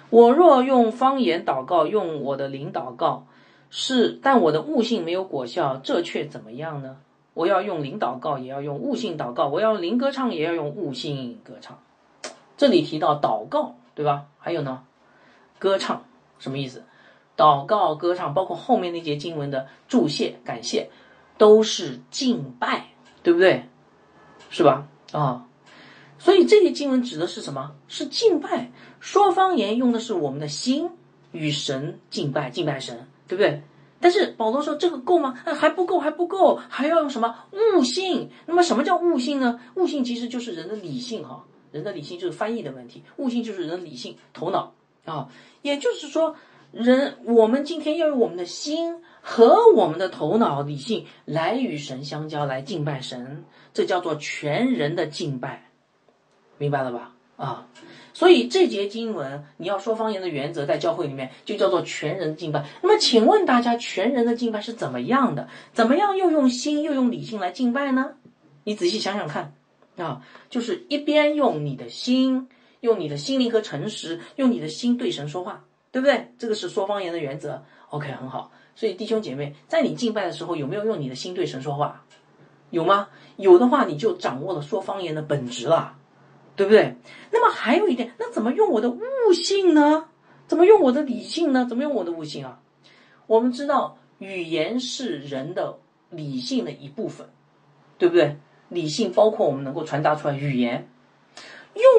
我若用方言祷告，用我的灵祷告，是，但我的悟性没有果效，这却怎么样呢？我要用灵祷告，也要用悟性祷告；我要灵歌唱，也要用悟性歌唱。这里提到祷告，对吧？还有呢，歌唱什么意思？祷告、歌唱，包括后面那节经文的祝谢、感谢，都是敬拜，对不对？是吧？啊、哦，所以这些经文指的是什么？是敬拜。说方言用的是我们的心与神敬拜，敬拜神，对不对？但是保罗说这个够吗？还不够，还不够，还要用什么悟性？那么什么叫悟性呢？悟性其实就是人的理性哈。人的理性就是翻译的问题，悟性就是人的理性头脑啊，也就是说人我们今天要用我们的心和我们的头脑理性来与神相交，来敬拜神，这叫做全人的敬拜，明白了吧？啊，所以这节经文你要说方言的原则在教会里面就叫做全人敬拜。那么请问大家，全人的敬拜是怎么样的？怎么样又用心又用理性来敬拜呢？你仔细想想看啊，就是一边用你的心，用你的心灵和诚实，用你的心对神说话，对不对？这个是说方言的原则。 OK， 很好。所以弟兄姐妹，在你敬拜的时候有没有用你的心对神说话？有吗？有的话你就掌握了说方言的本质了，对不对？那么还有一点，那怎么用我的悟性呢？怎么用我的理性呢？怎么用我的悟性啊？我们知道语言是人的理性的一部分，对不对？理性包括我们能够传达出来语言，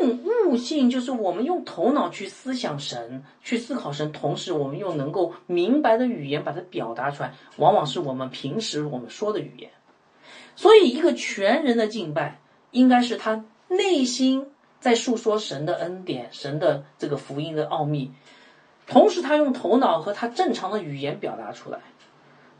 用悟性就是我们用头脑去思想神，去思考神，同时我们又能够明白的语言把它表达出来，往往是我们平时我们说的语言。所以一个全人的敬拜应该是他内心在述说神的恩典，神的这个福音的奥秘，同时他用头脑和他正常的语言表达出来，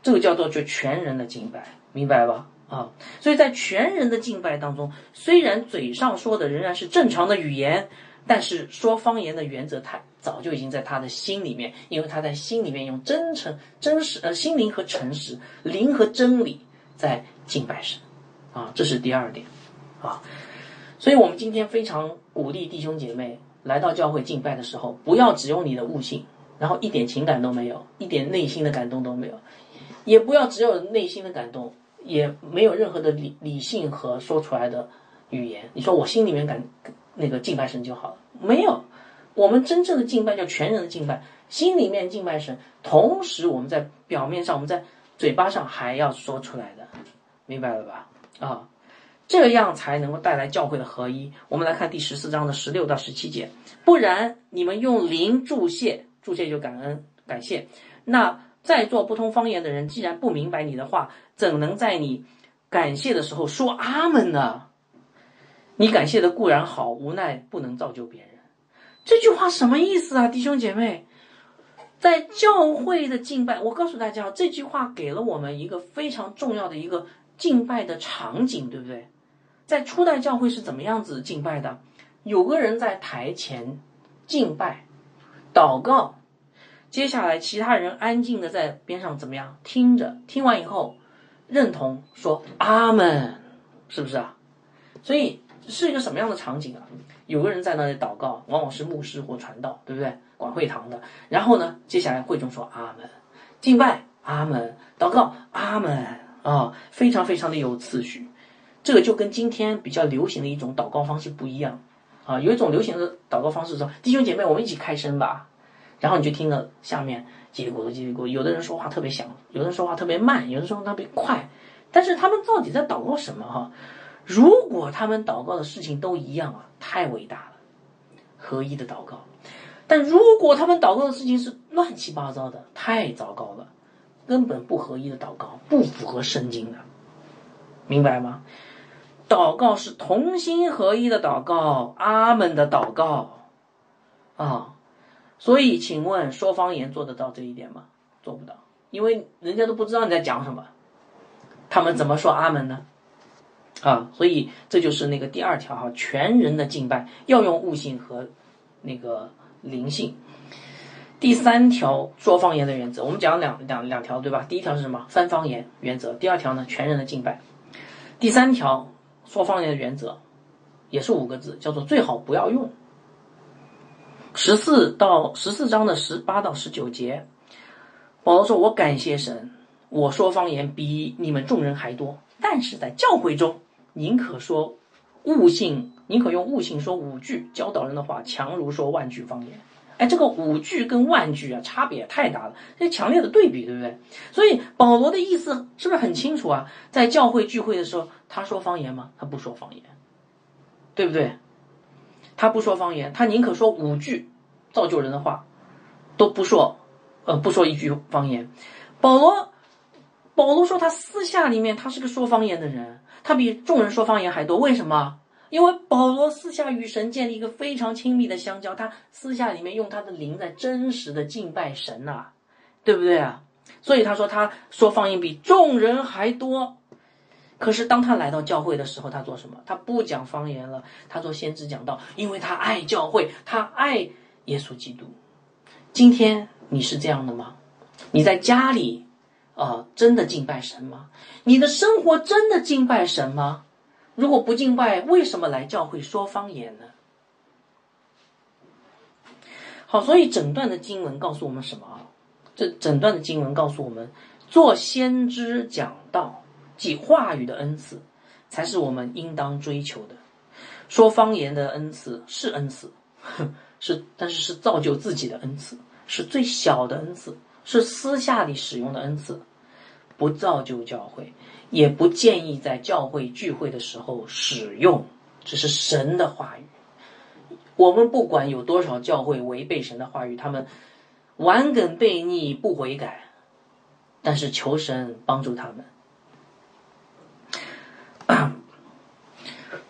这个叫做就全人的敬拜，明白吧？啊，所以在全人的敬拜当中，虽然嘴上说的仍然是正常的语言，但是说方言的原则他早就已经在他的心里面，因为他在心里面用真诚、真实、呃心灵和诚实、灵和真理在敬拜神，啊，这是第二点，啊，所以我们今天非常鼓励弟兄姐妹来到教会敬拜的时候，不要只用你的悟性，然后一点情感都没有，一点内心的感动都没有，也不要只有内心的感动。也没有任何的理理性和说出来的语言，你说我心里面感那个敬拜神就好了，没有。我们真正的敬拜叫全人的敬拜，心里面敬拜神，同时我们在表面上，我们在嘴巴上还要说出来的，明白了吧？啊，这样才能够带来教会的合一。我们来看第十四章的十六到十七节，不然你们用灵祝谢，祝谢就感恩感谢，那在座不通方言的人既然不明白你的话，怎能在你感谢的时候说阿们呢？你感谢的固然好，无奈不能造就别人。这句话什么意思啊，弟兄姐妹？在教会的敬拜，我告诉大家，这句话给了我们一个非常重要的一个敬拜的场景，对不对？在初代教会是怎么样子敬拜的？有个人在台前敬拜、祷告，接下来其他人安静的在边上怎么样听着，听完以后认同说阿们，是不是啊？所以是一个什么样的场景啊？有个人在那里祷告，往往是牧师或传道，对不对？管会堂的。然后呢，接下来会众说阿们，敬拜阿们，祷告阿们啊、哦，非常非常的有次序。这个就跟今天比较流行的一种祷告方式不一样啊。有一种流行的祷告方式说，弟兄姐妹，我们一起开声吧。然后你就听到下面叽里咕噜叽里咕噜，有的人说话特别响，有的人说话特别慢，有的人说话特别快，但是他们到底在祷告什么哈？如果他们祷告的事情都一样啊，太伟大了，合一的祷告。但如果他们祷告的事情是乱七八糟的，太糟糕了，根本不合一的祷告，不符合圣经的，明白吗？祷告是同心合一的祷告，阿们的祷告啊。所以请问说方言做得到这一点吗？做不到。因为人家都不知道你在讲什么，他们怎么说阿门呢？啊，所以这就是那个第二条哈，全人的敬拜要用悟性和那个灵性。第三条说方言的原则，我们讲了两两两条对吧？第一条是什么？翻方言原则。第二条呢，全人的敬拜。第三条说方言的原则，也是五个字，叫做最好不要用。十四到十四章的十八到十九节，保罗说：“我感谢神，我说方言比你们众人还多，但是在教会中，宁可说悟性，宁可用悟性说五句教导人的话，强如说万句方言。”哎，这个五句跟万句啊，差别也太大了，这强烈的对比，对不对？所以保罗的意思是不是很清楚啊？在教会聚会的时候，他说方言吗？他不说方言，对不对？他不说方言，他宁可说五句造就人的话，都不说，呃，不说一句方言。保罗，保罗说他私下里面他是个说方言的人，他比众人说方言还多，为什么？因为保罗私下与神建立一个非常亲密的相交，他私下里面用他的灵在真实的敬拜神啊，对不对啊？所以他说他说方言比众人还多，可是当他来到教会的时候，他做什么？他不讲方言了，他做先知讲道，因为他爱教会，他爱耶稣基督。今天你是这样的吗？你在家里呃，真的敬拜神吗？你的生活真的敬拜神吗？如果不敬拜，为什么来教会说方言呢？好，所以整段的经文告诉我们什么啊？这整段的经文告诉我们，做先知讲道，即话语的恩赐，才是我们应当追求的。说方言的恩赐是恩赐，是但是是造就自己的恩赐，是最小的恩赐，是私下里使用的恩赐，不造就教会。也不建议在教会聚会的时候使用，这是神的话语。我们不管有多少教会违背神的话语，他们顽梗悖逆不悔改，但是求神帮助他们。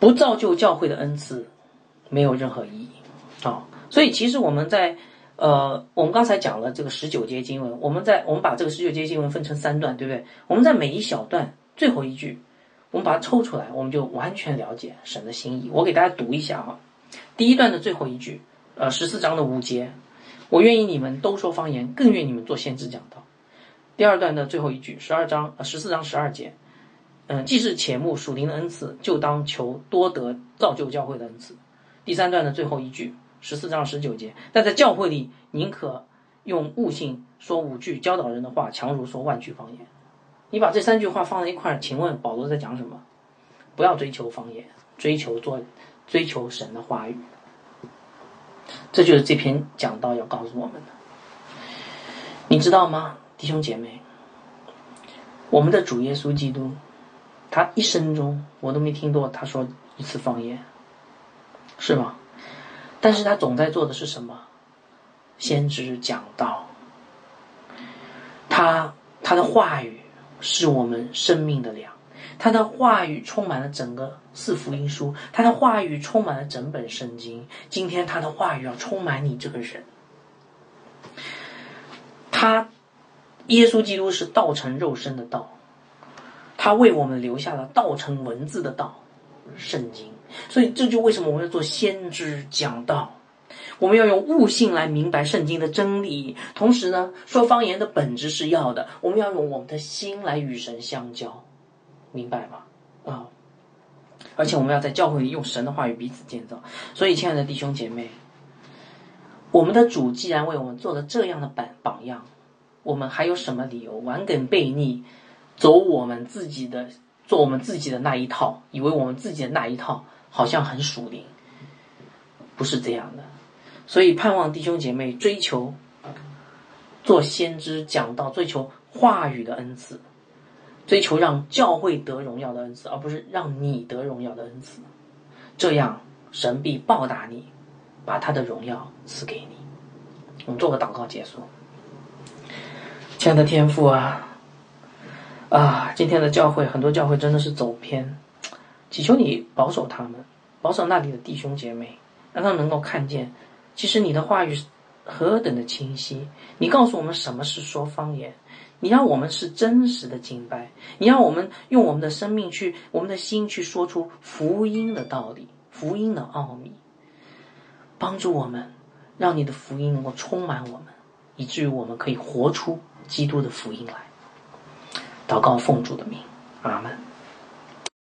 不造就教会的恩赐没有任何意义啊！所以其实我们在呃，我们刚才讲了这个十九节经文，我们在我们把这个十九节经文分成三段，对不对？我们在每一小段最后一句，我们把它抽出来，我们就完全了解神的心意。我给大家读一下哈，第一段的最后一句，呃，十四章的五节，我愿意你们都说方言，更愿你们做先知讲道。第二段的最后一句，十二章呃十四章十二节，嗯、呃，既是且慕属灵的恩赐，就当求多得造就教会的恩赐。第三段的最后一句，十四章十九节，但在教会里，宁可用悟性说五句教导人的话，强如说万句方言。你把这三句话放在一块儿，请问保罗在讲什么？不要追求方言，追求做，追求神的话语。这就是这篇讲道要告诉我们的。你知道吗，弟兄姐妹？我们的主耶稣基督，他一生中我都没听过他说一次方言，是吗？但是他总在做的是什么？先知讲道。他他的话语是我们生命的粮，他的话语充满了整个四福音书，他的话语充满了整本圣经。今天他的话语要充满你这个人。他耶稣基督是道成肉身的道，他为我们留下了道成文字的道，圣经。所以这就为什么我们要做先知讲道，我们要用悟性来明白圣经的真理。同时呢，说方言的本质是要的，我们要用我们的心来与神相交，明白吗？啊、嗯！而且我们要在教会里用神的话语彼此建造。所以亲爱的弟兄姐妹，我们的主既然为我们做了这样的榜样，我们还有什么理由顽梗悖逆，走我们自己的做我们自己的那一套，以为我们自己的那一套好像很属灵，不是这样的。所以盼望弟兄姐妹追求做先知讲道，追求话语的恩赐，追求让教会得荣耀的恩赐，而不是让你得荣耀的恩赐。这样神必报答你，把他的荣耀赐给你。我们做个祷告结束。亲爱的天父啊，啊，今天的教会，很多教会真的是走偏，祈求你保守他们，保守那里的弟兄姐妹，让他们能够看见，其实你的话语何等的清晰，你告诉我们什么是说方言，你让我们是真实的敬拜，你让我们用我们的生命去，我们的心去说出福音的道理，福音的奥秘，帮助我们，让你的福音能够充满我们，以至于我们可以活出基督的福音来。祷告奉主的名，阿们。